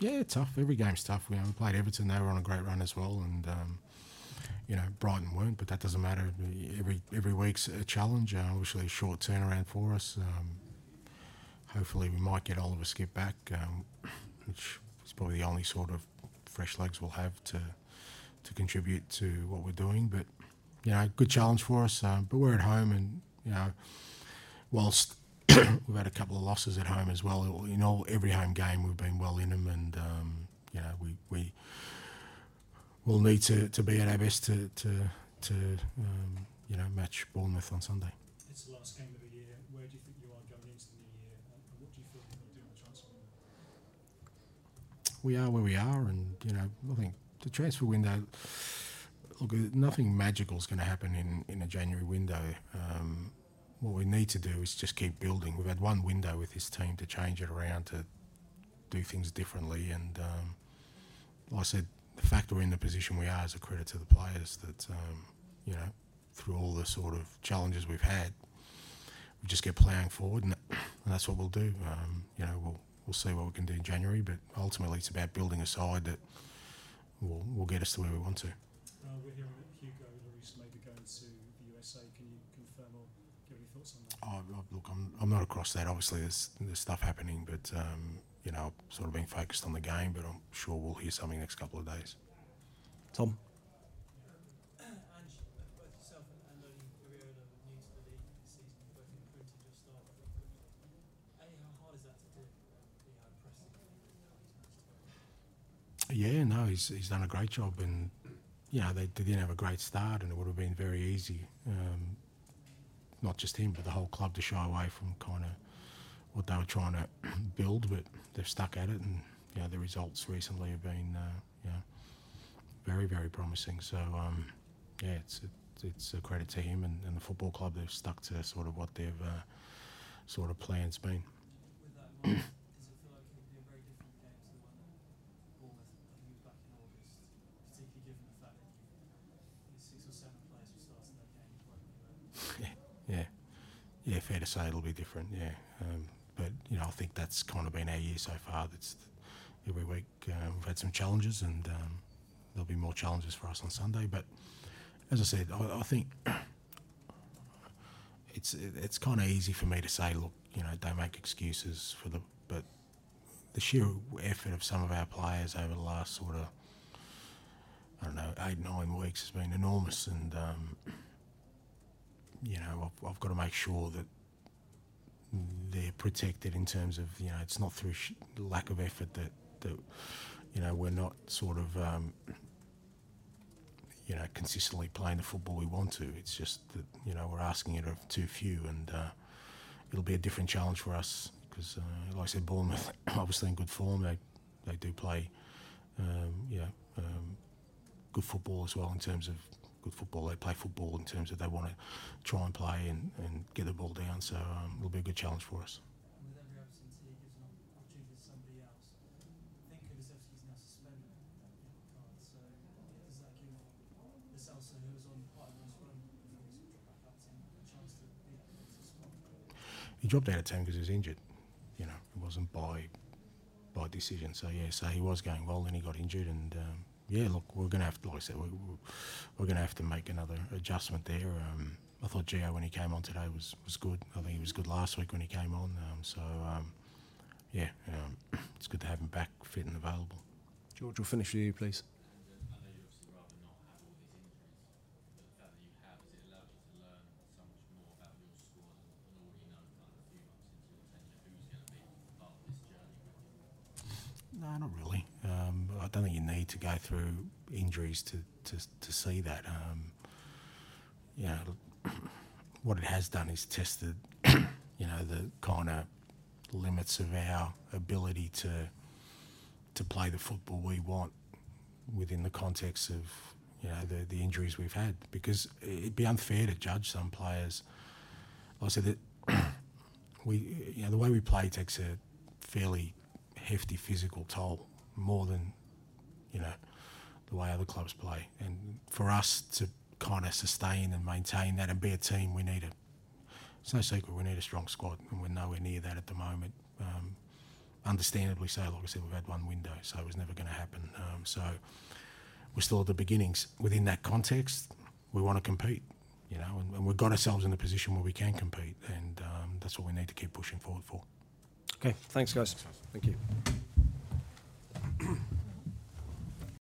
Yeah, tough. Every game's tough. You know, we played Everton. They were on a great run as well. And, you know, Brighton weren't, but that doesn't matter. Every week's a challenge. Obviously, a short turnaround for us. Hopefully, we might get Oliver Skipp back, which is probably the only sort of fresh legs we'll have to contribute to what we're doing. But, you know, good challenge for us. But we're at home and, you know, whilst... we've had a couple of losses at home as well. In all, every home game we've been well in them, and you know we will need to be at our best to you know match Bournemouth on Sunday. It's the last game of the year. Where do you think you are going into the new year, and what do you feel you can do in the transfer window? We are where we are, and you know I think the transfer window. Look, nothing magical is going to happen in a January window. What we need to do is just keep building. We've had one window with this team to change it around, to do things differently. And like I said, the fact we're in the position we are is a credit to the players that, you know, through all the sort of challenges we've had, we just get ploughing forward and that's what we'll do. You know, we'll see what we can do in January, but ultimately it's about building a side that will get us to where we want to. We're hearing that Hugo Lloris may be going to the USA. Can you confirm or give any thoughts on that? Look, I'm not across that. Obviously, there's stuff happening, but you know, I've sort of been focused on the game. But I'm sure we'll hear something next couple of days. Tom. Yeah, no, he's done a great job, and you know they didn't have a great start, and it would have been very easy. Not just him, but the whole club to shy away from kind of what they were trying to build, but they've stuck at it, and you know the results recently have been, you know, very, very promising. So yeah, it's a credit to him and the football club. They've stuck to sort of what they've sort of plan's been. With that in mind, does it feel like it would be a very different game to the one that Bournemouth moved back in August, particularly given the fact that you 6 or 7 players who started that game before you went? Yeah, fair to say it'll be different, yeah. But, you know, I think that's kind of been our year so far. That's every week we've had some challenges, and there'll be more challenges for us on Sunday. But as I said, I think it's kind of easy for me to say, look, you know, don't make excuses for the... But the sheer effort of some of our players over the last sort of, I don't know, 8-9 weeks has been enormous, and... you know, I've got to make sure that they're protected in terms of, you know, it's not through lack of effort that you know, we're not sort of, you know, consistently playing the football we want to. It's just that, you know, we're asking it of too few, and it'll be a different challenge for us because, like I said, Bournemouth obviously in good form. They do play, you know, good football as well in terms of, good football. They play football in terms of they want to try and play and get the ball down. So it'll be a good challenge for us. And with every absentee, it gives an opportunity to somebody else. I think Kulusevski's now suspended that yellow card. So does that give the Celso, who was on quite a nice run, a chance to be able to spot? He dropped out of 10 because he was injured. You know, it wasn't by by decision. So yeah, so he was going well, then he got injured, and yeah, look, we're going to have to, like I said, we're going to have to make another adjustment there. I thought Gio, when he came on today, was good. I think he was good last week when he came on. It's good to have him back, fit and available. George, we'll finish with you, please. No, not really. I don't think you need to go through injuries to see that. You know, what it has done is tested, you know, the kind of limits of our ability to play the football we want within the context of, you know, the injuries we've had. Because it'd be unfair to judge some players. Like I said, that we, you know, the way we play takes a fairly hefty physical toll, more than, you know, the way other clubs play. And for us to kind of sustain and maintain that and be a team, we need it's no secret, we need a strong squad, and we're nowhere near that at the moment. Understandably so, like I said, we've had one window, so it was never going to happen. So we're still at the beginnings. Within that context, we want to compete, you know, and we've got ourselves in a position where we can compete, and that's what we need to keep pushing forward for. Okay, thanks guys. Thank you.